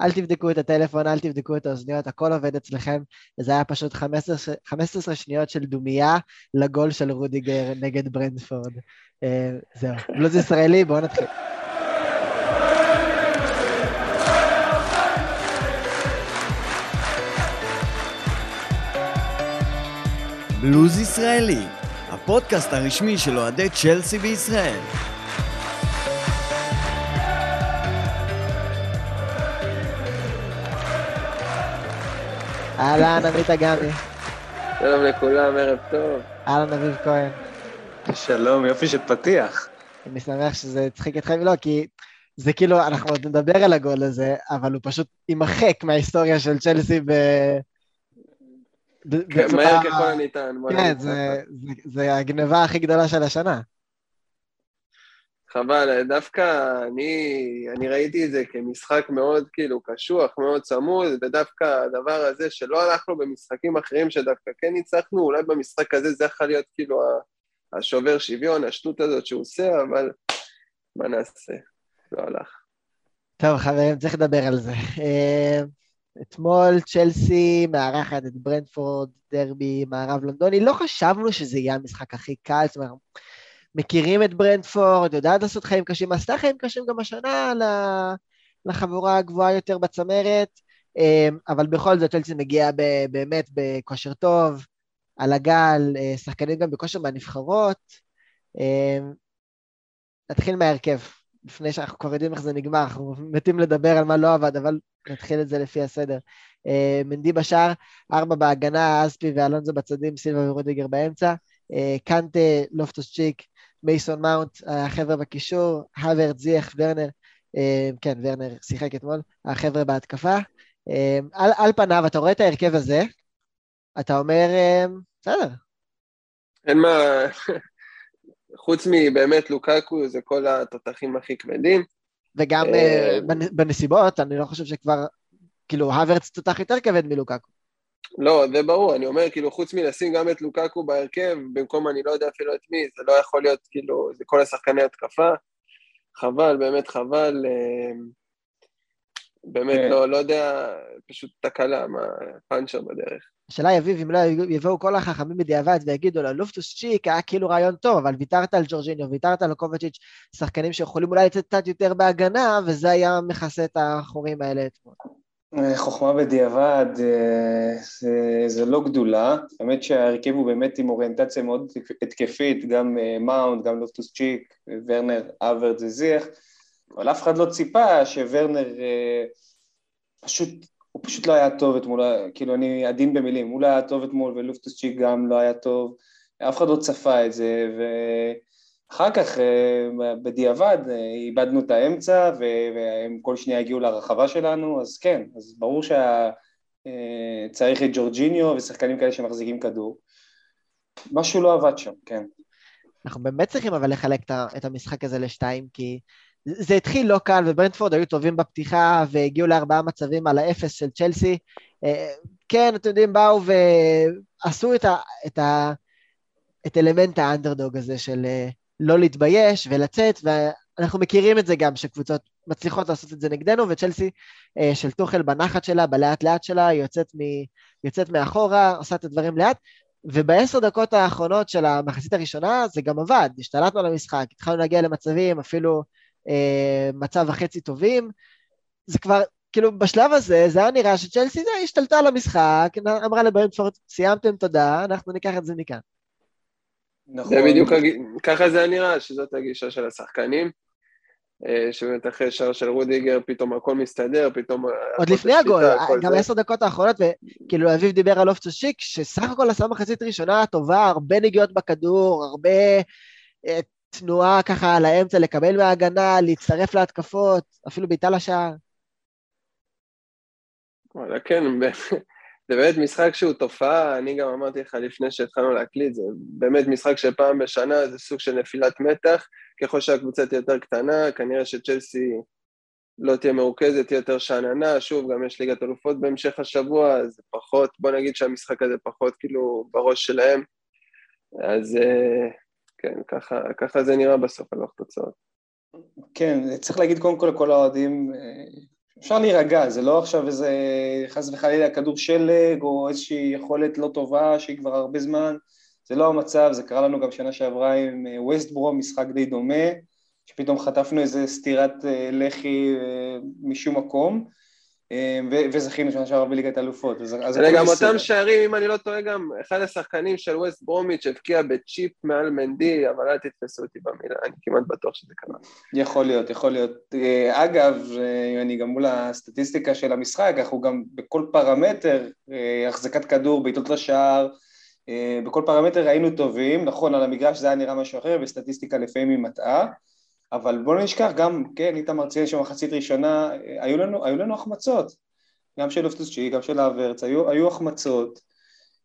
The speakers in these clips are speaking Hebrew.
אל תבדקו את הטלפון, אל תבדקו את האוזניות, הכל עובד אצלכם, וזה היה פשוט 15 שניות של דומיה לגול של רודיגר נגד ברנטפורד. זהו, בלוז ישראלי, בואו נתחיל. בלוז ישראלי, הפודקאסט הרשמי של אוהדי צ'לסי בישראל. אהלן, עמית אגמי. שלום לכולם, ערב טוב. אהלן, אביב כהן. שלום, יופי שפתיח. אני שמח שזה צחיק אתכם, לא, כי זה כאילו, אנחנו עוד נדבר על הגול הזה, אבל הוא פשוט יימחק מההיסטוריה של צ'לסי מהר ככל הניתן. כן, זה הגניבה הכי גדולה של השנה. חבל, דווקא אני ראיתי את זה כמשחק מאוד כאילו קשוח, מאוד צמוד, ודווקא הדבר הזה שלא הלכנו במשחקים אחרים שדווקא כן ניצחנו, אולי במשחק הזה זה יכול להיות כאילו השובר שוויון, השטות הזאת שהוא עושה, אבל מה נעשה? לא הלך. טוב חברים, צריך לדבר על זה. אתמול צ'לסי מארחת את ברנטפורד, דרבי מערב לונדוני, לא חשבנו שזה יהיה המשחק הכי קל, זאת אומרת, מכירים את ברנטפורד, יודעת לעשות חיים קשים, עשתה חיים קשים גם השנה לחבורה הגבוהה יותר בצמרת, אבל בכל זאת צ'לסי מגיעה באמת בכושר טוב, על הגל, שחקנים גם בכושר מהנבחרות. נתחיל מההרכב, לפני שאנחנו כבר יודעים איך זה נגמר, אנחנו מתים לדבר על מה לא עבד, אבל נתחיל את זה לפי הסדר. מנדי בשער, 4 בהגנה, אספי ואלונזו בצדים, סילבה ורודיגר באמצע, קנטה, לופטוס-צ'יק, מייסון מאונט, החבר'ה בקישור, האברט, זייך, ורנר, כן, ורנר שיחק אתמול, החבר'ה בהתקפה. על פניו, אתה רואה את ההרכב הזה, אתה אומר, בסדר. אין מה, חוץ מבאמת לוקאקו, זה כל התותחים הכי כבדים. וגם בנסיבות, אני לא חושב שכבר, כאילו, האברט תותח יותר כבד מלוקאקו. לא, זה ברור, אני אומר, כאילו, חוץ מלשים גם את לוקאקו בהרכב, במקום אני לא יודע אפילו את מי, זה לא יכול להיות, כאילו, זה כל השחקני התקפה, חבל, באמת חבל, באמת לא יודע, פשוט תקלה, מה פאנצ'ר בדרך. השאלה אביב, אם לא יבואו כל החכמים בדיעבד ויגידו לו, לופטוס-צ'יק היה כאילו רעיון טוב, אבל ויתרת על ג'ורג'יניו, ויתרת על קובצ'יץ', שחקנים שיכולים אולי לצאת קצת יותר בהגנה, וזה היה מכסה את החורים האלה אתמול. חוכמה בדיעבד זה לא גדולה, האמת שההרכב הוא באמת עם אוריינטציה מאוד התקפית, גם מאונט, גם לופטוס-צ'יק, ורנר, אברט וזייך, אבל אף אחד לא ציפה שוורנר הוא פשוט לא היה טוב אתמול, כאילו אני עדין במילים, הוא לא היה טוב אתמול ולופטוס-צ'יק גם לא היה טוב, אף אחד לא צפה את זה, ואחר כך בדיעבד איבדנו את האמצע, והם כל שנייה הגיעו לרחבה שלנו, אז כן, אז ברור שצריך את ג'ורג'יניו ושחקנים כאלה שמחזיקים כדור, משהו לא עבד שם, כן. אנחנו באמת צריכים אבל לחלק את המשחק הזה לשתיים, כי זה התחיל לא קל, וברנטפורד היו טובים בפתיחה, והגיעו ל4 מצבים על ה-0 של צ'לסי. כן, אתם יודעים, באו ועשו את אלמנט האנדרדוג הזה של לא להתבייש ולצאת, ואנחנו מכירים את זה גם, שקבוצות מצליחות לעשות את זה נגדנו, וצ'לסי של תוכל בנחת שלה, בלאט לאט שלה, יוצאת מאחורה, עושה את הדברים לאט, וב10 דקות האחרונות של המחצית הראשונה, זה גם עבד, השתלטנו על המשחק, התחלנו להגיע למצבים, אפילו מצב וחצי טובים, זה כבר, כאילו בשלב הזה, זה היה נראה שצ'לסי השתלטה על המשחק, אמרה לברנטפורד, סיימתם תודה, אנחנו ניקח את זה מכאן. נכון. זה בדיוק, ככה זה היה נראה, שזאת הגישה של השחקנים, שבאמת אחרי שער של רודיגר, פתאום הכל מסתדר, פתאום עוד לפני הגול, גם 10 דקות האחרונות, וכאילו אביב דיבר על לופטוס-צ'יק, שסך הכל עשה מחצית ראשונה טובה, הרבה נגיעות בכדור, הרבה תנועה ככה על האמצע, לקבל מההגנה, להצטרף להתקפות, אפילו בעיטה לשער. וואלה, כן, זה באמת משחק שהוא תופעה, אני גם אמרתי לך לפני שהתחלנו להקליט, זה באמת משחק שפעם בשנה, זה סוג של נפילת מתח, ככל שהקבוצה תהיה יותר קטנה, כנראה שצ'לסי לא תהיה מרוכזת, תהיה יותר שעננה, שוב, גם יש ליגת אלופות בהמשך השבוע, זה פחות, בוא נגיד שהמשחק הזה פחות כאילו בראש שלהם, אז כן, ככה זה נראה בסוף הלוך תוצאות. כן, צריך להגיד קודם כל לכל האוהדים אפשר להירגע, זה לא עכשיו איזה חס וחלילה כדור שלג, או איזושהי יכולת לא טובה שהיא כבר הרבה זמן, זה לא המצב, זה קרה לנו גם שנה שעברה עם ווסט ברום, משחק די דומה, שפתאום חטפנו איזה סתירת לחי משום מקום, וזכינו שנה שעברה בליגת האלופות. גם אותם שערים, אם אני לא טועה, גם אחד השחקנים של ווסט ברומיץ' הבקיע בצ'יפ מעל מנדי, אבל אל תתפסו אותי במילה, אני כמעט בטוח שזה קרה. יכול להיות, יכול להיות. אגב, אני גם מול הסטטיסטיקה של המשחק, אנחנו גם בכל פרמטר, החזקת כדור, בעיטות לשער, בכל פרמטר היינו טובים, נכון, על המגרש זה היה נראה משהו אחר, וסטטיסטיקה לפעמים היא מטעה, אבל בואו נשכח גם, כן, איתמר ציין שמחצית ראשונה, היו לנו החמצות, גם של לופטוס-צ'יק, גם של האוורץ, היו החמצות,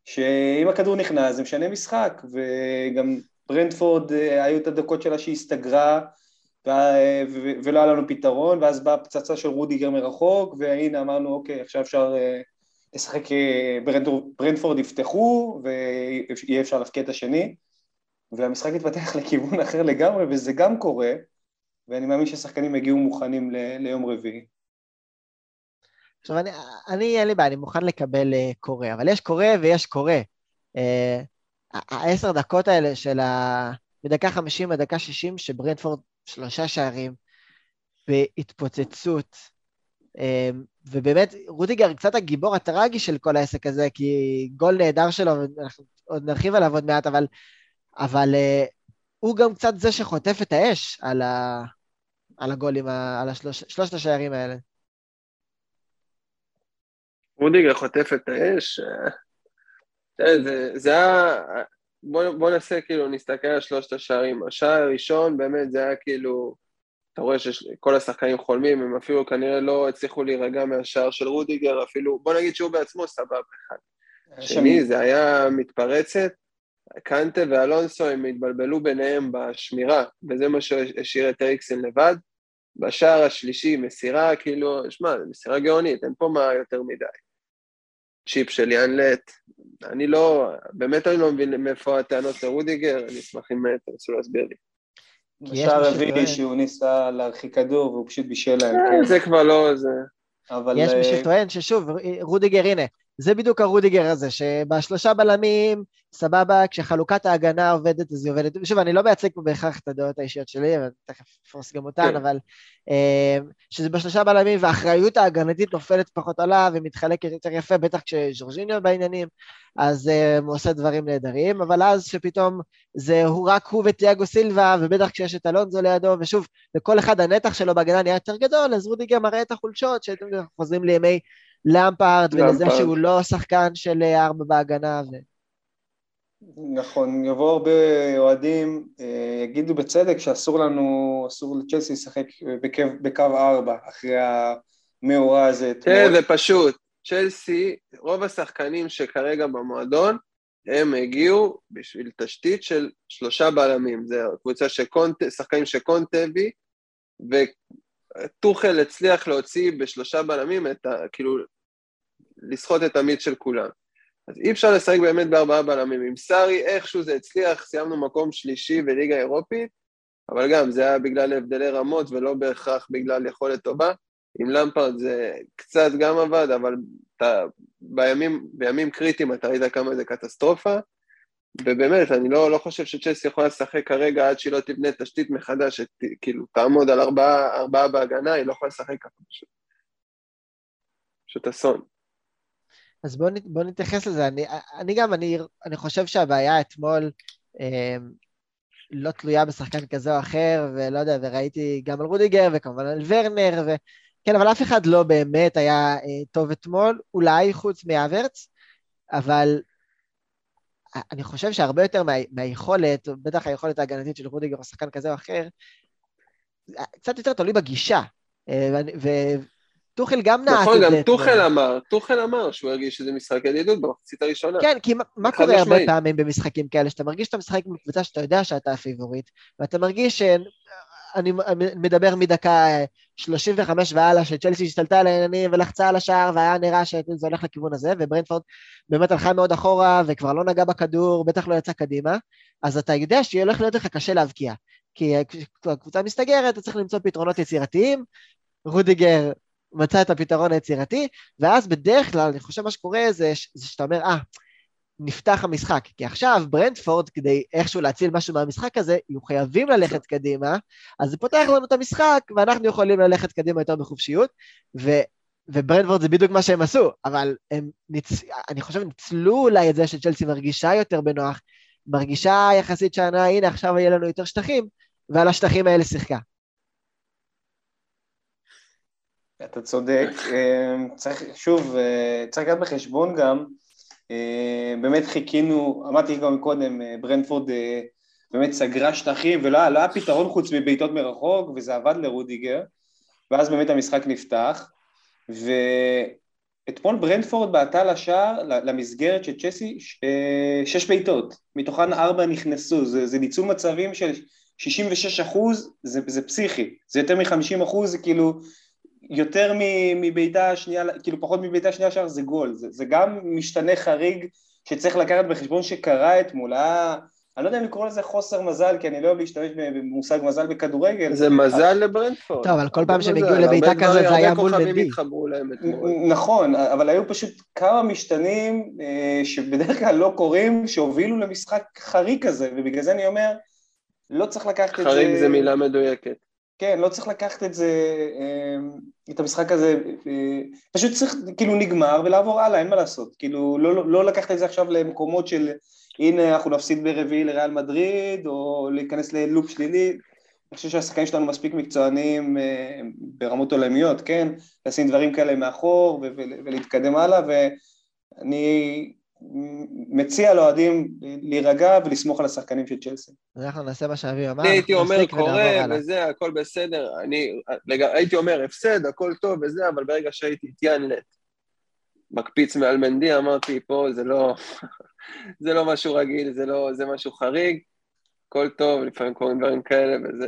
שאם הכדור נכנס, זה משנה משחק, וגם ברנטפורד, היו את הדקות שלה שהסתגרה, ולא היה לנו פתרון, ואז באה פצצה של רודיגר מרחוק, והנה אמרנו, אוקיי, עכשיו אפשר לשחק, ברנטפורד יפתחו, ויהיה אפשר להפקיע את השני, והמשחק התפתח לכיוון אחר לגמרי, וזה גם קורה, ואני מאמין שהשחקנים הגיעו מוכנים ליום רביעי. עכשיו, אין לי בעיה, אני מוכן לקבל קורה, אבל יש קורה ויש קורה. 10 דקות האלה של בדקה 50 ודקה 60, שברנטפורד 3 שערים, בהתפוצצות, ובאמת, רודיגר קצת הגיבור הטרגי של כל העסק הזה, כי גול נהדר שלו, ואנחנו עוד נרחיב עליו עוד מעט, אבל הוא גם קצת זה שחוטף את האש על הגולים, על שלושת השערים האלה. רודיגר חוטף את האש? זה היה, בוא נעשה כאילו, נסתכל על שלושת השערים. השער הראשון באמת זה היה כאילו, אתה רואה שכל השחקנים חולמים, הם אפילו כנראה לא הצליחו להירגע מהשער של רודיגר, אפילו, בוא נגיד שהוא בעצמו סבב אחד. השני זה היה מתפרצת, קנטה ואלונסו הם התבלבלו ביניהם בשמירה, וזה מה שהשאיר את אריקסן לבד. בשער השלישי מסירה, כאילו, שמע, מסירה גאונית, אין פה מה יותר מדי. צ'יפ של ינלט, באמת אני לא מבין מאיפה הטענות לרודיגר, אני אשמח אם תנסו להסביר לי. בשער הרביעי שהוא ניסה להרחיק כדור, והוא פשוט בישל להם. זה כבר לא, זה... יש מי שטוען ששוב, רודיגר, הנה, זה בדיוק הרודיגר הזה, שבשלושה בלמים, סבבה, כשחלוקת ההגנה עובדת, אז היא עובדת. שוב, אני לא מייצג פה בהכרח את הדעות האישיות שלי, אבל תכף אפרוס גם אותן, אבל שזה בשלושה בלמים, והאחריות ההגנתית נופלת פחות עליו, ומתחלקת יותר יפה, בטח כשז'ורג'יניו בעניינים, אז הוא עושה דברים נהדרים, אבל אז שפתאום זה רק הוא וטיאגו סילבה, ובטח כשיש את אלונזו לידו, ושוב, לכל אחד הנתח שלו בהגנה נהיה יותר גדול, אז רודיגר מראה את החולשות, שאתם חוזרים לימי למפארד, ולזה שהוא לא שחקן של 4 בהגנה. נכון, יבואו הרבה אוהדים, יגידו בצדק שאסור לנו, אסור לצ'לסי לשחק בקו 4, אחרי המאורע הזה. כן, זה פשוט. צ'לסי, רוב השחקנים שכרגע במועדון, הם הגיעו בשביל תשתית של 3 בלמים. זה קבוצה שקונטה, שחקנים שקונטה הביא, טוחל הצליח להוציא ב3 בלמים, כאילו לסחוט את המיץ של כולם. אז אי אפשר לשחק באמת ב4 בלמים. עם סארי איכשהו זה הצליח, סיימנו מקום שלישי בליגה האירופית, אבל גם זה היה בגלל הבדלי רמות ולא בהכרח בגלל יכולת טובה. עם למפארד זה קצת גם עבד, אבל בימים קריטיים אתה ראית כמה זה קטסטרופה, ובאמת, אני לא חושב שצ'לסי יכולה לשחק כרגע עד שהיא לא תבנה תשתית מחדש, כאילו, תעמוד על 4 בהגנה, היא לא יכולה לשחק ככה פשוט. פשוט אסון. אז בואו נתייחס לזה. אני חושב שהבעיה אתמול לא תלויה בשחקן כזה או אחר, ולא יודע, וראיתי גם על רודיגר, וכמובן על ורנר, כן, אבל אף אחד לא באמת היה טוב אתמול, אולי חוץ מהאוורץ, אבל... אני חושב שהרבה יותר מהיכולת, בטח היכולת ההגנתית של רודיגר או שחקן כזה או אחר, קצת יותר תלוי בגישה, וטוחל גם נעט. נכון, גם טוחל אמר שהוא הרגיש שזה משחק ידידות במחצית הראשונה. כן, כי מה קורה הרבה פעמים במשחקים כאלה, שאתה מרגיש שאתה משחק בקבוצה שאתה יודע שאתה הפיבורית, ואתה מרגיש שאני מדבר מדקה 35 ועלה, שצ'לסי השתלטה על העניינים ולחצה על השער, והיה נראה שזה הולך לכיוון הזה, וברנטפורד באמת הלכה מאוד אחורה, וכבר לא נגע בכדור, בטח לא יצא קדימה, אז אתה יודע שיהיה הולך להיות לך קשה להבקיע, כי כשהקבוצה מסתגרת, אתה צריך למצוא פתרונות יצירתיים, רודיגר מצא את הפתרון היצירתי, ואז בדרך כלל, אני חושב מה שקורה זה שאתה אומר, נפתח המשחק, כי עכשיו ברנטפורד, כדי איכשהו להציל משהו מהמשחק הזה, יהיו חייבים ללכת קדימה, אז זה פותח לנו את המשחק, ואנחנו יכולים ללכת קדימה יותר בחופשיות, וברנטפורד זה בדיוק מה שהם עשו, אבל אני חושב ניצלו אולי את זה שצ'לסי מרגישה יותר בנוח, מרגישה יחסית שענה, הנה עכשיו יהיה לנו יותר שטחים, ועל השטחים האלה שיחקה. אתה צודק, צריך לקחת בחשבון גם, באמת חיכינו, אמרתי גם קודם, ברנטפורד באמת סגרה שטחים, ולא היה פתרון חוץ מבעיטות מרחוק, וזה עבד לרודיגר, ואז באמת המשחק נפתח, ואתמול ברנטפורד בעטה לשער, למסגרת של צ'לסי, 6 בעיטות, מתוכן 4 נכנסו, זה ניצול מצבים של 66%, זה פסיכי, זה יותר מ-50%, זה כאילו, יותר מביתה השנייה, כאילו פחות מביתה השנייה השאר זה גול, זה גם משתנה חריג שצריך לקחת בחשבון שקרה אתמול, אני לא יודע אם לקרוא לזה חוסר מזל, כי אני לא אוהב להשתמש במושג מזל בכדורגל. זה מזל לברנטפורד. טוב, אבל כל פעם שהם הגיעו לביתה כזאת זה היה מול מנדי. נכון, אבל היו פשוט כמה משתנים שבדרך כלל לא קורים, שהובילו למשחק חריג כזה, ובגלל זה אני אומר, לא צריך לקחת את זה. חריג זה מילה מדויקת. כן, לא צריך לקחת את זה, את המשחק הזה, פשוט צריך כאילו נגמר ולעבור הלאה, אין מה לעשות, כאילו לא לקחת את זה עכשיו למקומות של, הנה אנחנו נפסיד ברביעי לריאל מדריד, או להיכנס ללופ שלילי, אני חושב שהשחקנים שלנו מספיק מקצוענים ברמות עולמיות, כן, לשים דברים כאלה מאחור ולהתקדם הלאה, ואני מציע לאוהדים להירגע ולסמוך על השחקנים של צ'לסי. אנחנו נעשה מה שאביב אמר. הייתי אומר קורה וזה, הכל בסדר, הייתי אומר הפסד, הכל טוב וזה, אבל ברגע שהייתי התיינלט, מקפיץ מעל מנדי, אמרתי פה, זה לא משהו רגיל, זה משהו חריג, הכל טוב, לפעמים קוראים דברים כאלה וזה...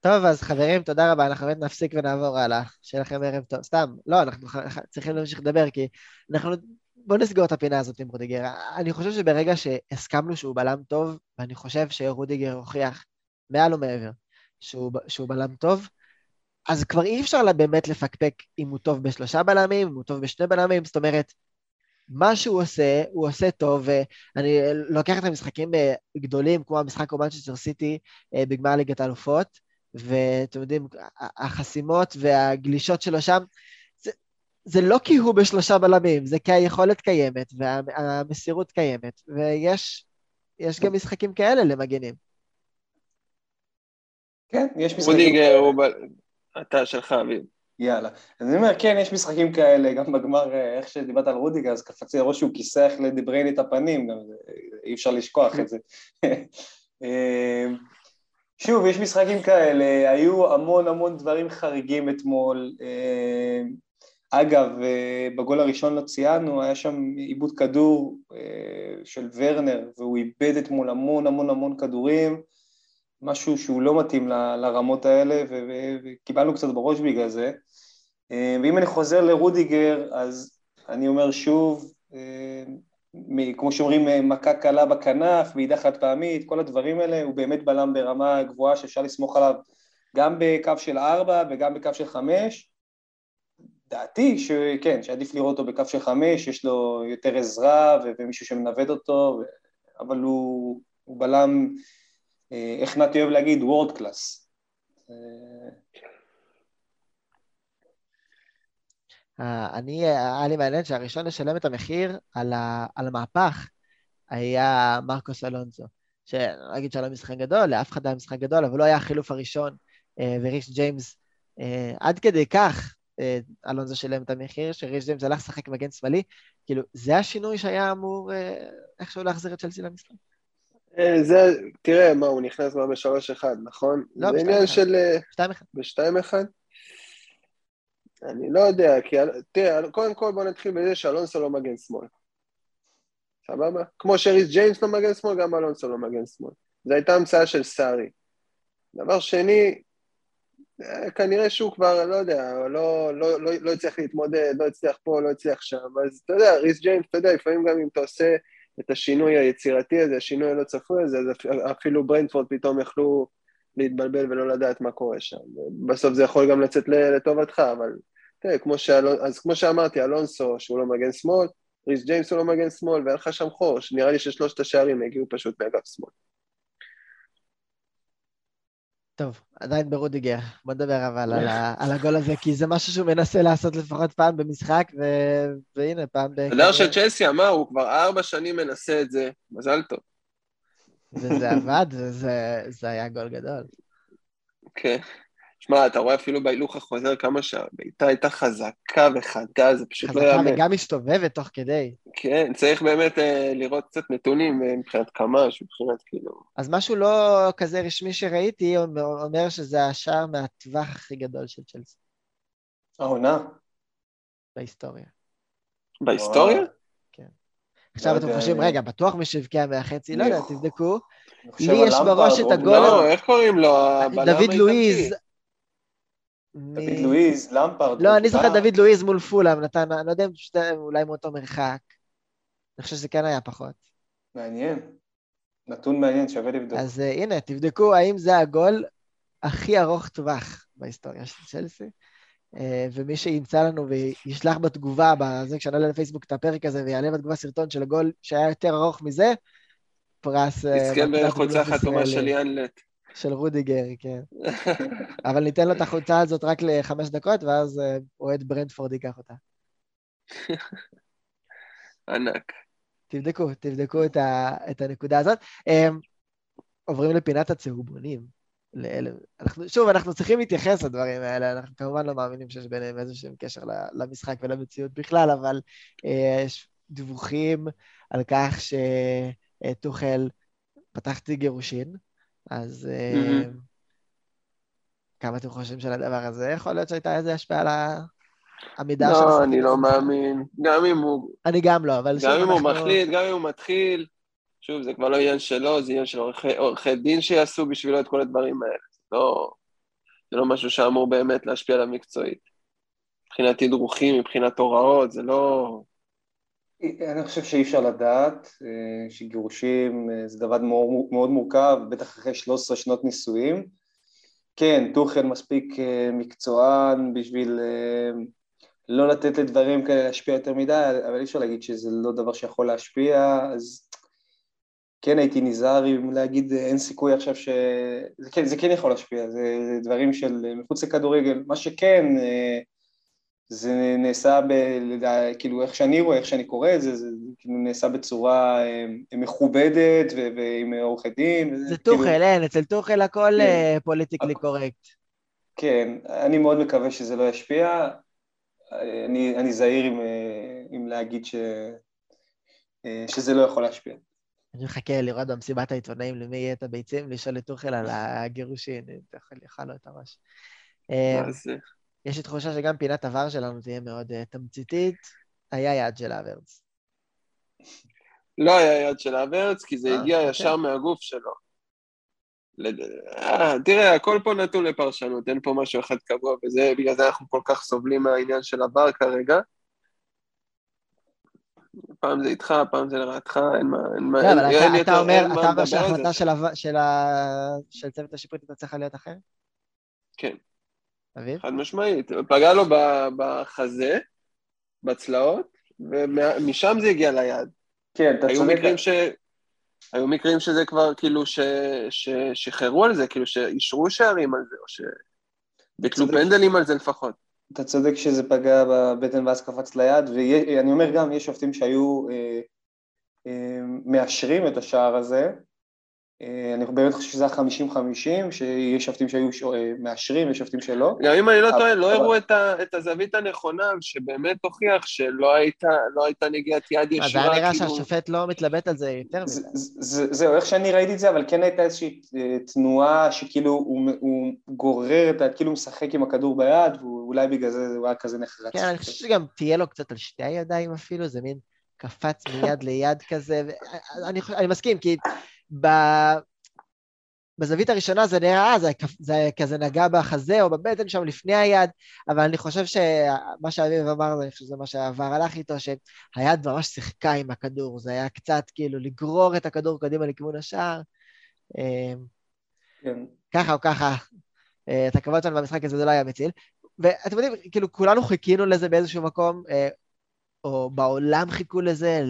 טוב, אז חברים, תודה רבה, אנחנו באמת נפסיק ונעבור הלאה, שיהיה לכם ערב טוב, סתם, לא, אנחנו צריכים להמשיך לדבר, כי אנחנו... בוא נסגור את הפינה הזאת עם רודיגר. אני חושב שברגע שהסכמנו שהוא בלם טוב, ואני חושב שרודיגר הוכיח מעל ומעבר שהוא בלם טוב, אז כבר אי אפשר לה באמת לפקפק אם הוא טוב ב3 בלמים, אם הוא טוב ב2 בלמים, זאת אומרת, מה שהוא עושה, הוא עושה טוב, ואני לוקח את המשחקים גדולים, כמו המשחק מנצ'סטר סיטי בגמר ליגת האלופות, ואתם יודעים, החסימות והגלישות שלו שם, זה לא כי הוא ב3 בלמים, זה כי היכולת קיימת, והמסירות קיימת, ויש גם משחקים כאלה למגנים. כן, יש משחקים... רודיגר, אתה שלך, אביב. יאללה. אז אני אומר, כן, יש משחקים כאלה, גם בגמר, איך שדיברת על רודיגר, אז קפצי ראש שהוא כיסח לדבריין את הפנים, גם אי אפשר לשכוח את זה. שוב, יש משחקים כאלה, היו המון דברים חריגים אתמול, אגב, בגול הראשון לא ציינו, היה שם עיבוד כדור של ורנר, והוא איבד את מול המון כדורים, משהו שהוא לא מתאים לרמות האלה, וקיבלנו קצת בראש בגלל זה. ואם אני חוזר לרודיגר, אז אני אומר שוב, כמו שאומרים, מכה קלה בכנף, בעידה חד פעמית, כל הדברים האלה, הוא באמת בלם ברמה גבוהה שאפשר לסמוך עליו, גם בקו של 4 וגם בקו של 5, דעתי שכן, שעדיף לראות אותו בקו של 5, יש לו יותר עזרה ומישהו שמנווט אותו, אבל הוא בלם, איך נתי אוהב להגיד, וורד קלאס. היה לי מעניין שהראשון לשלם את המחיר על המהפך היה מרקוס אלונסו, שאני אגיד שלא משחק גדול, לאף אחד היה משחק גדול, אבל לא היה החילוף הראשון, וריש ג'יימס עד כדי כך, אלונזו שלם את המחיר, שריש ג'יימס הלך לשחק מגן שמאלי, כאילו, זה השינוי שהיה אמור איכשהו להחזיר את צ'לסי למשחק. זה, תראה, מה, הוא נכנס מה ב3-1, נכון? לא, ב2-1. אני לא יודע, כי, תראה, קודם כל בוא נתחיל בזה שאלונזו לא מגן שמאל. סבבה? כמו שריש ג'יימס לא מגן שמאל, גם אלונזו לא מגן שמאל. זו הייתה המצאה של סארי. דבר שני, כנראה שהוא כבר, לא יודע, לא הצליח להתמודד, לא הצליח פה, לא הצליח שם, אז אתה יודע, ריס ג'יימס, אתה יודע, לפעמים גם אם אתה עושה את השינוי היצירתי הזה, השינוי הלא צפוי הזה, אז אפילו ברנטפורד פתאום יכלו להתבלבל ולא לדעת מה קורה שם. בסוף זה יכול גם לצאת לטובתך, אבל אז כמו שאמרתי, אלונסו שהוא לא מגן שמאל, ריס ג'יימס הוא לא מגן שמאל, ואין לך שם חורש, נראה לי ששלושת השערים הגיעו פשוט מאגף שמאל. טוב, עדיין ברודיגר, בוא נדבר אבל על הגול הזה, כי זה משהו שהוא מנסה לעשות לפחות פעם במשחק, והנה פעם... הדר של צ'לסי אמר, הוא כבר 4 שנים מנסה את זה, מזל טוב. וזה עבד, זה היה גול גדול. כן. שמע, אתה רואה אפילו בהילוך החוזר כמה שהביתה הייתה חזקה וחדה, זה פשוט לא יאמן. חזקה וגם מסתובבת תוך כדי. כן, צריך באמת לראות קצת נתונים מבחינת כמש, מבחינת כאילו. אז משהו לא כזה רשמי שראיתי, אומר שזה השער מהטווח הכי גדול של צ'לסי. העונה. בהיסטוריה. בהיסטוריה? כן. עכשיו אתם חושבים, רגע, בטוח משווקיה מהחצי, לא יודע, תבדקו. לי יש בראש את הגול. לא, איך קוראים לו? דוד לואיז. דוד לואיז, למפרד. לא, אני זוכר דוד לואיז מול פולהאם, נתן, אני לא יודע, אולי מאותו מרחק. אני חושב שזה כן היה פחות. מעניין. נתון מעניין, שווה לבדוק. אז הנה, תבדקו האם זה הגול הכי ארוך טווח בהיסטוריה של צ'לסי. ומי שימצא לנו וישלח בתגובה, כשנעלה לפייסבוק את הפרק הזה, ויעלה בתגובה סרטון של הגול שהיה יותר ארוך מזה, פרס... נזכה בערך חולצה חתומה של יאנלט. של רודיגר, כן. אבל ניתן לו את החוצה הזאת רק ל5 דקות, ואז אוהד ברנטפורד ייקח אותה. ענק. תבדקו את הנקודה הזאת. עוברים לפינת הצהובונים. שוב, אנחנו צריכים להתייחס לדברים האלה, אנחנו כמובן לא מאמינים שיש ביניהם איזשהו קשר למשחק ולמציאות בכלל, אבל יש דיווחים על כך שטוחל פתחתי גירושין, אז כמה אתם חושבים של הדבר הזה? יכול להיות שהייתה איזה השפעה על העמידה של... לא, אני לא מאמין. גם אם הוא... אני גם לא, אבל... גם אם הוא מחליט, גם אם הוא מתחיל. שוב, זה כבר לא עניין שלו, זה עניין של עורכי דין שיעשו בשבילו את כל הדברים האלה. זה לא משהו שאמור באמת להשפיע על המקצועית. מבחינת תדרוכים, מבחינת הוראות, זה לא... אני חושב שאי אפשר לדעת שגירושים זה דבר מאוד מורכב, בטח אחרי 13 שנות נישואים. כן, טוחל מספיק מקצוען בשביל לא לתת לדברים כאלה להשפיע יותר מדי, אבל אי אפשר להגיד שזה לא דבר שיכול להשפיע, אז כן הייתי נזהר אם להגיד אין סיכוי עכשיו ש... זה כן יכול להשפיע, זה דברים של מחוץ לכדורגל, מה שכן... זה נעשה, כאילו איך שאני רואה, איך שאני קורא את זה, זה נעשה בצורה מכובדת ועם עורכי דין. זה טוחל, אין, אצל טוחל הכל פוליטיקלי קורקט. כן, אני מאוד מקווה שזה לא ישפיע, אני זהיר אם להגיד שזה לא יכול להשפיע. אני מחכה לראות במסיבת העיתונאים למי יהיה את הביצים, לשאול את טוחל על הגירושין, טוחל יאכל לו את הראש. מה זה? יש לי תחושה שגם פינת עבר שלנו תהיה מאוד תמציתית, היה יעד של האברץ. לא היה יעד של האברץ, כי זה הגיע ישר מהגוף שלו. תראה, הכל פה נתון לפרשנות, אין פה משהו אחד קבוע, ובגלל זה אנחנו כל כך סובלים מהעניין של עבר כרגע. פעם זה איתך, פעם זה לרעתך, אין מה... אתה אומר שההחלטה של צוות השיפוטית צריכה להיות אחרת? כן. חד משמעית, פגע לו בחזה, בצלעות, ומשם זה הגיע ליד. כן, אתה צודק. היו מקרים שזה כבר כאילו ששחררו על זה, כאילו שאישרו שערים על זה, או שביטלו פנדלים על זה לפחות. אתה צודק שזה פגע בבטן ואז קפץ ליד, ואני אומר גם, יש שופטים שהיו מאשרים את השער הזה, אני באמת חושב שזה 50-50, שיש שופטים שהיו מאשרים, יש שופטים שלא. גם אם אני לא טועה, לא הראו את הזווית הנכונה, שבאמת הוכיח שלא הייתה נגיעת יד ישרה. אז אני נראה שהשופט לא מתלבט על זה יותר מזה. זהו, איך שאני ראיתי את זה, אבל כן הייתה איזושהי תנועה שכאילו הוא גורר, כאילו הוא משחק עם הכדור ביד, ואולי בגלל זה הוא היה כזה נחרץ. כן, אני חושב שגם תהיה לו קצת על שתי הידיים אפילו, זה מין קפץ מיד ליד כזה, אני מסכים, כי בזווית הראשונה זה נראה, זה כזה נגע בחזה או בבטן שם לפני היד, אבל אני חושב שמה שאביב אמר, אני חושב שזה מה שעבר הלך איתו, שהיד ממש שיחקה עם הכדור, זה היה קצת כאילו לגרור את הכדור קדימה לכיוון השער, ככה או ככה, את הכבוד שלנו במשחק הזה זה לא היה מציל, ואתם יודעים, כאילו כולנו חיכינו לזה באיזשהו מקום, או בעולם חיכו לזה,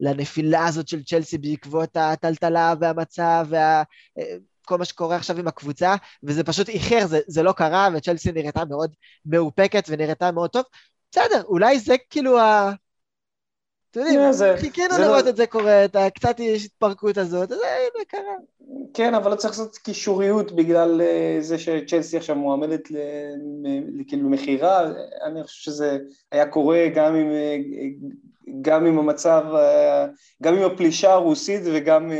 לנפילה הזאת של צ'לסי בעקבות הטלטלה והמצב וכל מה שקורה עכשיו עם הקבוצה, וזה פשוט איחר, זה לא קרה, וצ'לסי נראתה מאוד מאופקת ונראתה מאוד טוב. בסדר, אולי זה כאילו ה... אתם יודעים, חיכינו לראות את זה קורה, קצת יש התפרקות הזאת, אז הנה קרה. כן, אבל לא צריך לעשות קישוריות בגלל זה שצ'לסי עכשיו מועמדת למכירה, אני חושב שזה היה קורה גם עם המצב, גם עם הפלישה הרוסית וגם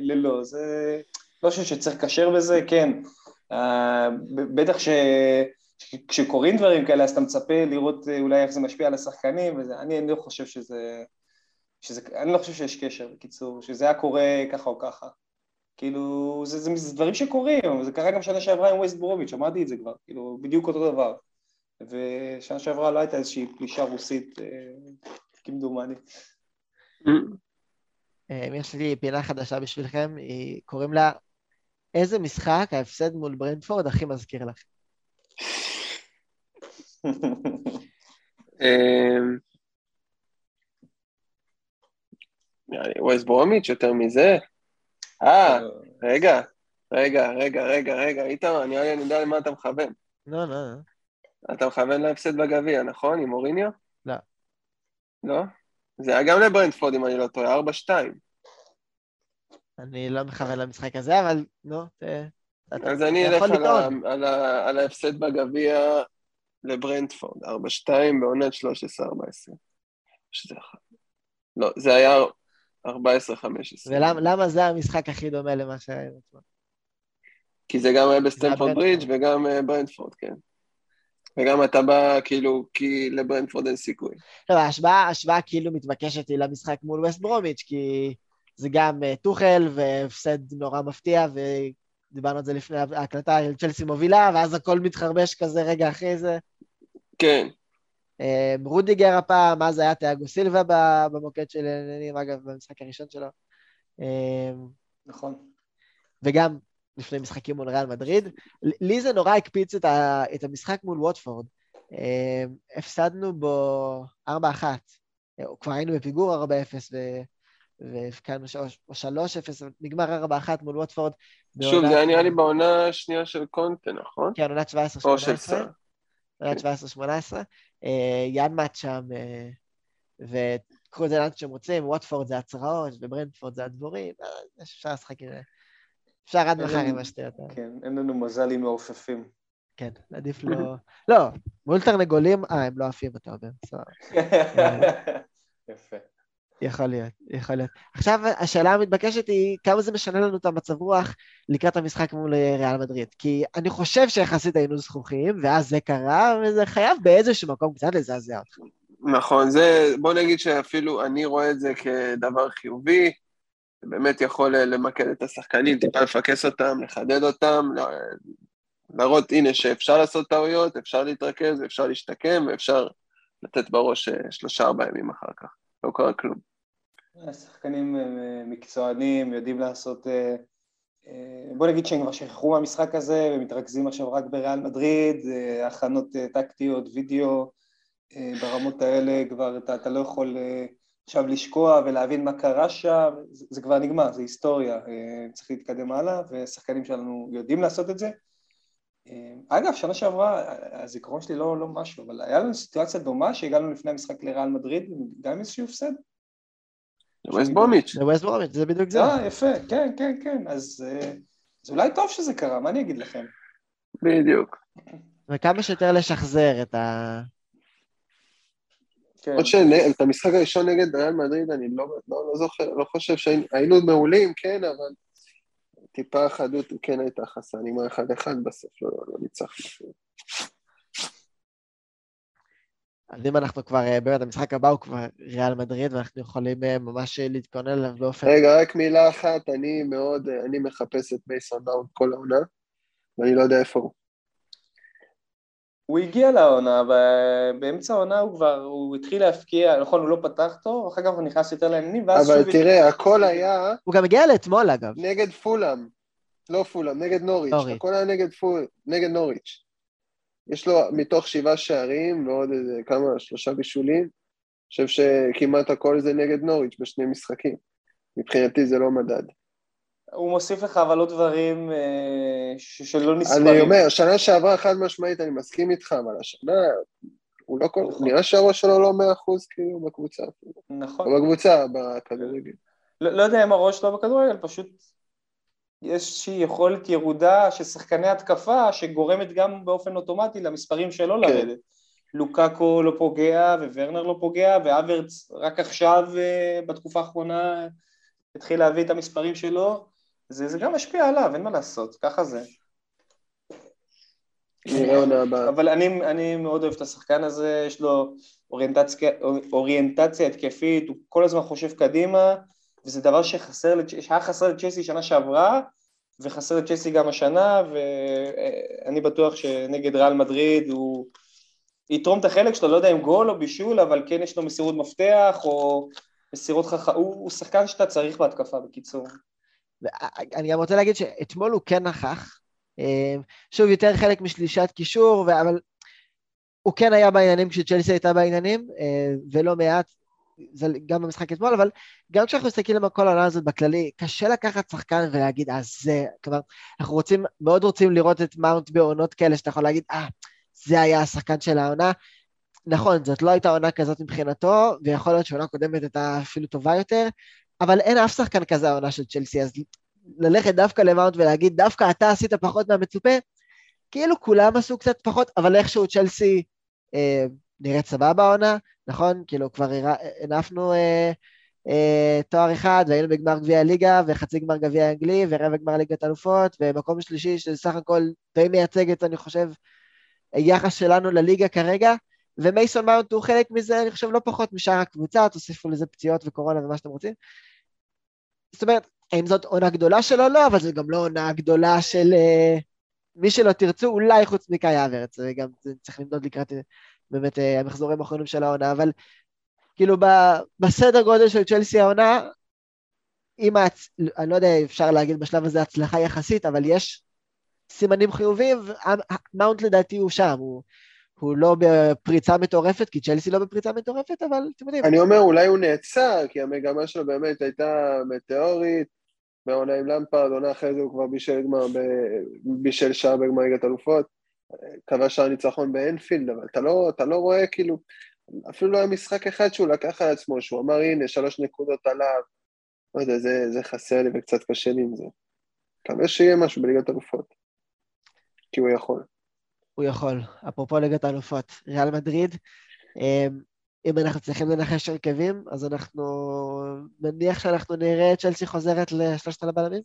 ללא, זה לא שצריך לקשר בזה, כן, בטח ש... כשקוראים דברים כאלה, אז אתה מצפה לראות אולי איך זה משפיע על השחקנים, ואני לא חושב שזה, אני לא חושב שיש קשר, בקיצור, שזה היה קורה ככה או ככה. כאילו, זה דברים שקורים, זה קרה גם שנה שעברה עם ווסט ברומיץ', אמרתי את זה כבר, כאילו, בדיוק אותו דבר. ושנה שעברה לא הייתה איזושהי פלישה רוסית, כמדומני. יש לי פינה חדשה בשבילכם, קוראים לה, איזה משחק ההפסד מול ברנטפורד הכי מזכיר לכם? ווסט ברומיץ' יותר מזה? רגע, איתמר, אני יודע למה אתה מכוון. לא. אתה מכוון להפסד בגביע, נכון? עם מוריניו? לא. זה היה גם לברנטפורד, אם אני לא טועה, 4-2. אני לא מכוון למשחק הזה, אבל נו, אז אני אלך על ההפסד בגביע לברנטפורד, 4-2 בעונת 13-14. לא, זה היה 14-15. ולמה זה המשחק הכי דומה למה שהיה? כי זה גם היה בסטמפורד ברידג' וגם ברנטפורד, כן. וגם אתה בא כאילו, כי לברנטפורד אין סיכוי. לא, ההשוואה כאילו מתבקשת לי למשחק מול ווסט ברומיץ', כי זה גם טוחל והפסד נורא מפתיע ו... דיברנו את זה לפני ההקלטה, צ'לסי מובילה, ואז הכל מתחרבש כזה רגע אחרי זה. כן. רודיגר הפעם, אז היה תיאגו סילבה במוקד של עניינים, אגב, במשחק הראשון שלו. נכון. וגם לפני משחקים מול ריאל מדריד. לי זה נורא הקפיץ את המשחק מול ווטפורד. הפסדנו בו 4-1. כבר היינו בפיגור 4-0 והפקענו או 3-0, נגמר 4-1 מול ווטפורד. שוב, זה היה נראה לי בעונה השנייה של קונטה, נכון? כן, עונת 17-18. או של סאר. עונת 17-18. יאן מאט שם, וקחו את זה לאן שהם רוצים, ווטפורד זה הצרעות, וברנטפורד זה הדבורים, אפשר לשחק עם זה. אפשר עד מחר עם השטויות. כן, אין לנו מזלים מעופפים. כן, עדיף לו... לא, מול תרנגולים, הם לא עפים, אתה אומר. יפה. יכול להיות, יכול להיות. עכשיו השאלה המתבקשת היא כמה זה משנה לנו את המצב רוח לקראת המשחק מול ריאל מדריד, כי אני חושב שיחסית היינו זכוכים, ואז זה קרה, וזה חייב באיזשהו מקום קצת לזעזע אותך. נכון, זה, בוא נגיד שאפילו אני רואה את זה כדבר חיובי, באמת יכול למקד את השחקנים, טיפה לפקס אותם, לחדד אותם, לראות הנה שאפשר לעשות טעויות, אפשר להתרכז, אפשר להשתקם, ואפשר לתת בראש 3-4 ימים אחר כך. לא קרה כלום. השחקנים מקצוענים, יודעים לעשות, בוא נגיד שהם כבר שכחו מהמשחק הזה, ומתרכזים עכשיו רק בריאל מדריד, הכנות טקטיות, וידאו, ברמות האלה כבר אתה לא יכול עכשיו לשקוע ולהבין מה קרה שם, זה כבר נגמר, זה היסטוריה, צריך להתקדם הלאה, והשחקנים שלנו יודעים לעשות את זה. אגב, שנה שעברה, הזיכרון שלי לא משהו, אבל היה לנו סיטואציה דומה שהגענו לפני המשחק לריאל מדריד, גם איזשהו הפסד. ווסט ברומיץ'. ווסט ברומיץ', זה בדיוק זה. יפה, כן, כן, כן. אז אולי טוב שזה קרה, מה אני אגיד לכם? בדיוק. וכמה שיותר לשחזר את ה... עוד שאת המשחק הראשון נגד ריאל מדריד, אני לא זוכר, לא חושב שהיינו מעולים, כן, אבל... טיפה אחדות, כן הייתה חסה, אני אומר 1-1 בסוף, לא ניצח משהו. אז אם אנחנו כבר, באמת המשחק הבא הוא כבר ריאל מדריד, ואנחנו יכולים ממש להתכונן אליו באופן... רגע, רק מילה אחת, אני מחפש את מייסון מאונט כל העונה, ואני לא יודע איפה הוא. הוא הגיע לעונה, באמצע העונה הוא התחיל להפקיע, נכון, הוא לא פתח טוב, ואחר כך הוא נכנס יותר לעניינים, אבל תראה, הכל היה... הוא גם הגיע לאתמול, אגב. נגד פולאם, לא פולאם, נגד נוריץ', הכל היה נגד נוריץ'. יש לו מתוך 7 שערים ועוד איזה כמה, 3 בישולים, אני חושב שכמעט הכל זה נגד נוריץ' בשני משחקים. מבחינתי זה לא מדד. הוא מוסיף לך אבל לא דברים שלא נספרים. אני אומר, השנה שעברה חד משמעית, אני מסכים איתך, אבל השנה, הוא לא כל... נראה שהראש שלו לא 100% כאילו בקבוצה. נכון. או בקבוצה, בכדורגל. לא יודע אם הראש לא בכדורגל, פשוט איזושהי יכולת ירודה ששחקני התקפה, שגורמת גם באופן אוטומטי למספרים שלו לרדת. לוקאקו לא פוגע, וורנר לא פוגע, והאברץ רק עכשיו, בתקופה האחרונה, התחיל להביא את המספרים שלו. זה גם משפיע עליו, אין מה לעשות, ככה זה. אבל אני מאוד אוהב את השחקן הזה, יש לו אוריינטציה התקפית, הוא כל הזמן חושב קדימה, וזה דבר שהיה חסר לצ'לסי שנה שעברה, וחסר לצ'לסי גם השנה, ואני בטוח שנגד ריאל מדריד הוא יתרום את החלק שלו, לא יודע אם גול או בישול, אבל כן יש לו מסירות מפתח, או מסירות חכם, הוא שחקן שאתה צריך בהתקפה בקיצור. אני גם רוצה להגיד שאתמול הוא כן נכח, שוב יותר חלק משלישת קישור, אבל הוא כן היה בעניינים כשצ'לסי הייתה בעניינים, ולא מעט, זה גם במשחק אתמול, אבל גם כשאנחנו מסתכלים על כל העונה הזאת בכללי, קשה לקחת שחקן ולהגיד, אז זה, כלומר, אנחנו רוצים, מאוד רוצים לראות את מאונט בעונות כאלה, שאתה יכול להגיד, זה היה השחקן של העונה, נכון, זאת לא הייתה עונה כזאת מבחינתו, ויכול להיות שעונה קודמת הייתה אפילו טובה יותר, אבל אין אף שחקן כזה העונה של צ'לסי, אז ללכת דווקא למאונט ולהגיד, דווקא אתה עשית פחות מהמצופה, כאילו כולם עשו קצת פחות, אבל איכשהו צ'לסי נראית סבבה העונה, נכון? כאילו כבר הנפנו תואר אחד, והיינו בגמר גביע ליגה, וחצי גמר גביע האנגלי, ורבע גמר ליגת אלופות, ומקום שלישי, שסך הכל די מייצגת, אני חושב, היחס שלנו לליגה כרגע, ומייסון מאונט הוא חלק מזה, אני חושב, לא פחות משאר הקבוצה, תוסיפו לזה פציעות וקורונה ומה שאתם רוצים. זאת אומרת, האם זאת עונה גדולה שלו? לא, אבל זו גם לא עונה גדולה של מי שלא תרצו, אולי חוץ מקאי האברץ, וגם צריך למדוד לקראת באמת המחזורים האחרונים של העונה, אבל כאילו בסדר גודל של צ'לסי העונה, אני לא יודע, אפשר להגיד בשלב הזה הצלחה יחסית, אבל יש סימנים חיוביים, מאונט לדעתי הוא שם, הוא לא בפריצה מטורפת, כי צ'לסי לא בפריצה מטורפת, אבל אתם יודעים. אני אומר, אולי הוא נעצר, כי המגמה שלו באמת הייתה מטאורית, בעונה עם למפרד, עונה אחרי זה הוא כבר בישל שער בגמר ליגת אלופות, קבע שער ניצחון באנפילד, אבל אתה לא רואה כאילו, אפילו לא היה משחק אחד שהוא לקח על עצמו, שהוא אמר, הנה, 3 נקודות עליו, לא יודע, זה חסר לי וקצת קשה לי עם זה. כמה שיהיה משהו בליגת אלופות, כי הוא יכול. הוא יכול, אפרופו ליגת האלופות, ריאל מדריד, אם אנחנו צריכים לנחש הרכבים, אז אנחנו נניח שאנחנו נראה את צ'לסי חוזרת לשלושת הבלמים?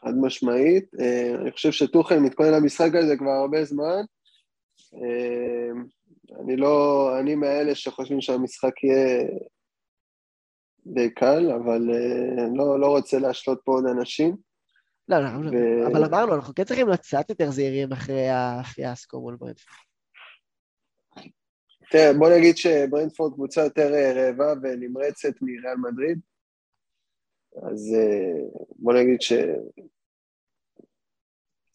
חד משמעית, אני חושב שטוחל מתכונן למשחק הזה כבר הרבה זמן, אני מאלה שחושבים שהמשחק יהיה די קל, אבל לא רוצה להשלות פה עוד אנשים, לא, אבל אמרנו, אנחנו כן צריכים לצאת יותר זהירים אחרי הפיאסקו מול ברנטפורד. תראה, בוא נגיד שברנטפורד קבוצה יותר רעבה ונמרצת מריאל מדריד, אז בוא נגיד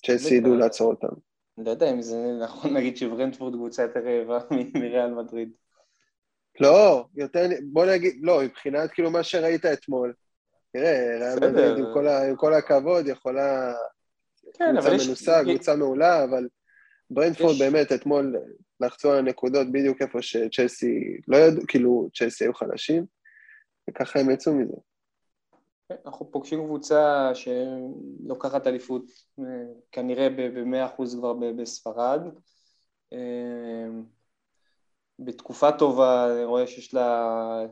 שצ'לסי לעצור אותם. לא יודע אם זה נכון להגיד שברנטפורד קבוצה יותר רעבה מריאל מדריד. לא, יותר, בוא נגיד, לא, מבחינת כאילו מה שראית אתמול, תראה, עם כל הכבוד יכולה קבוצה מנוסה, קבוצה מעולה, אבל ברנטפורד באמת אתמול לחצו על הנקודות בדיוק איפה שצ'לסי, לא יודעו, כאילו צ'לסי היו חלשים, וככה הם יצאו מזה. אנחנו פוגשים קבוצה שלוקחת אליפות כנראה ב-100% כבר בספרד, בתקופה טובה, אני רואה שיש לה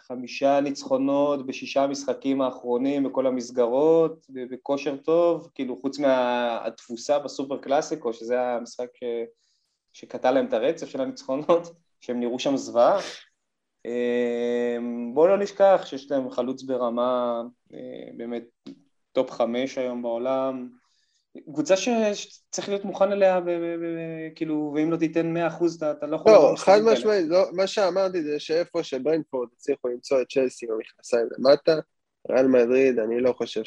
5 ניצחונות ב6 המשחקים האחרונים בכל המסגרות, בכושר טוב, כאילו חוץ מהתפוסה בסופר קלאסיקו, שזה המשחק שקטע להם את הרצף של הניצחונות, שהם נראו שם זוועה. בואו לא נשכח שיש להם חלוץ ברמה, באמת טופ 5 היום בעולם, קבוצה שצריך להיות מוכן אליה, כאילו, ואם לא תיתן 100%, אתה לא יכול... לא, חד משמעית, מה שאמרתי זה שאיפה שברנטפורד הצליחו למצוא את צ'לסי במכנסיים למטה, ריאל מדריד, אני לא חושב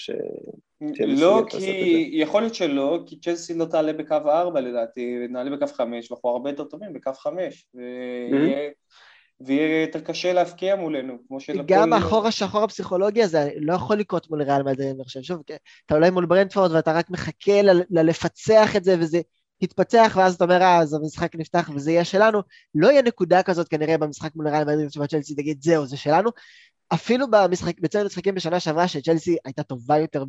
לא, כי יכול להיות שלא, כי צ'לסי לא תעלה בקו 4 לדעתי, נעלה בקו 5, ואנחנו הרבה יותר טובים בקו 5, ויהיה יותר קשה להפקיע מולנו, גם החור השחור הפסיכולוגי הזה לא יכול לקרות מול ריאל מדריד, אני חושב, שוב, אתה עולה מול ברנטפורד ואתה רק מחכה לפצח את זה, וזה התפצח, ואז אתה אומר, אז המשחק נפתח וזה יהיה שלנו, לא יהיה נקודה כזאת כנראה במשחק מול ריאל מדריד, צ'לסי תגיד זהו, זה שלנו, אפילו בצד המשחקים בשנה שעברה, שצ'לסי הייתה טובה יותר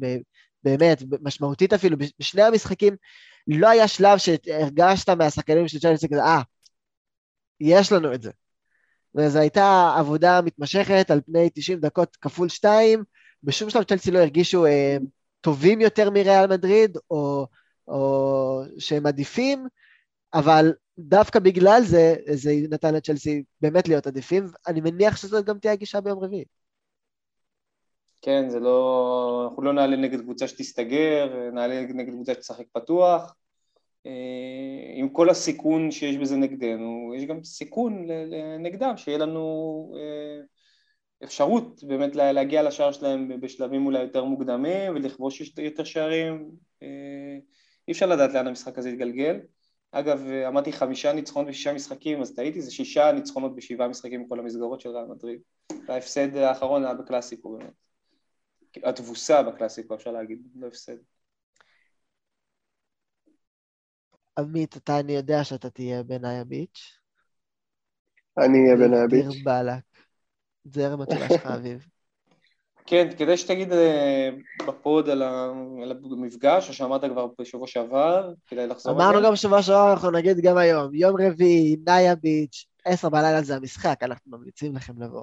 באמת, משמעותית אפילו, בשני המשחקים, לא היה שלב שהרגשת מהשחקנים של צ'לסי כזה, יש לנו את זה. וזו הייתה עבודה מתמשכת על פני 90 דקות כפול 2, בשום שלב צ'לסי לא הרגישו טובים יותר מריאל מדריד, או שהם עדיפים, אבל דווקא בגלל זה, זה נתן לצ'לסי באמת להיות עדיפים, אני מניח שזאת גם תהיה הגישה ביום רביעי. כן, זה לא, אנחנו לא נעלה נגד קבוצה שתסתגר, נעלה נגד קבוצה שתשחק פתוח, עם כל הסיכון שיש בזה נגדנו, יש גם סיכון נגדם, שיהיה לנו אפשרות באמת להגיע לשער שלהם בשלבים אולי יותר מוקדמים, ולכבוש יותר שערים, אי אפשר לדעת לאן המשחק הזה יתגלגל, אגב, אמרתי 5 ניצחונות ב6 משחקים, אז טעיתי, זה 6 ניצחונות ב7 משחקים בכל המסגרות של ריאל מדריד. וההפסד האחרון היה בקלאסיקו, באמת. התבוסה בקלאסיקו, אפשר להגיד, לא הפסד. עמית, אני יודע שאתה תהיה בנאי ביץ'. אני אהיה בנאי ביץ'. דיר בעלק. זה המטרה שלך, אביב. כן, כדי שתגיד בפוד על המפגש, או שאמרת כבר בשבוע שעבר, כדאי לחזור. אמרנו גם בשבוע שעבר, אנחנו נגיד גם היום, יום רביעי, נאי ביץ', 22:00 זה המשחק, אנחנו ממליצים לכם לבוא.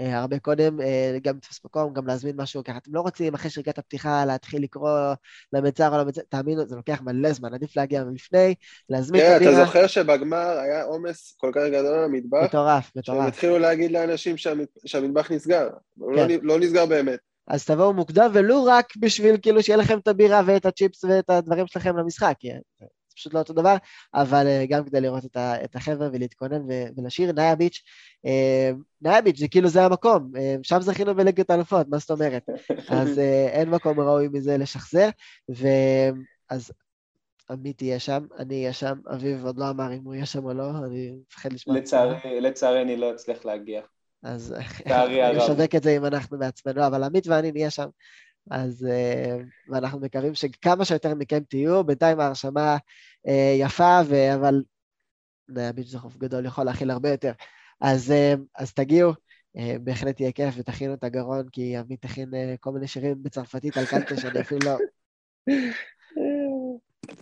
הרבה קודם, גם לתפוס מקום, גם להזמין משהו, ככה אתם לא רוצים, אחרי שריקת הפתיחה, להתחיל לקרוא למצער או למצער, תאמינו, זה לוקח מלא זמן, עדיף להגיע מלפני, להזמין את הדירה. אתה זוכר שבגמר היה עומס כל כך גדול על המטבח? מטורף. שהם התחילו להגיד לאנשים שהמטבח נסגר, לא נסגר באמת. אז תבואו מוקדם, ולא רק בשביל כאילו שיהיה לכם את הבירה ואת הצ'יפס ואת הדברים שלכם למשחק, פשוט לא אותו דבר, אבל גם כדי לראות את החבר'ה ולהתכונן ולשיר, נאי ביץ', זה כאילו זה המקום, שם זכינו בליגת האלופות, מה זאת אומרת? אז אין מקום ראוי מזה לשחזר, ואז עמית יהיה שם, אני יהיה שם, אביב עוד לא אמר אם הוא יהיה שם או לא, אני מפחד לשמוע. לצערי אני לא אצליח להגיע. אז אני משבק את זה אם אנחנו בעצמנו, אבל עמית ואני נהיה שם. אז ואנחנו מקווים שכמה שיותר מכם תהיו, בינתיים ההרשמה יפה, אבל נאי ביץ' זה חוף גדול, יכול להכיל הרבה יותר. אז תגיעו, בהחלט תהיה כיף, ותכינו את הגרון, כי עמית תכין כל מיני שירים בצרפתית על קנטה, שאני אפילו לא...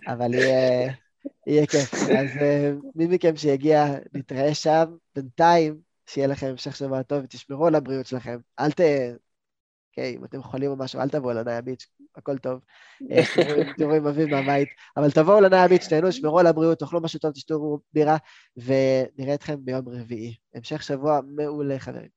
אבל יהיה כיף. אז מי מכם שיגיע, נתראה שם, בינתיים, שיהיה לכם המשך שבוע טוב, ותשמרו על הבריאות שלכם. אל תהיה... אם אתם חולים או משהו, אל תבואו לנאי ביץ', הכל טוב, תראו עם אביב מהבית, אבל תבואו לנאי ביץ', תהנו, שמרו על הבריאות, תאכלו משהו טוב, תשתו בירה, ונראה אתכם ביום רביעי. המשך שבוע מעולה, חברים.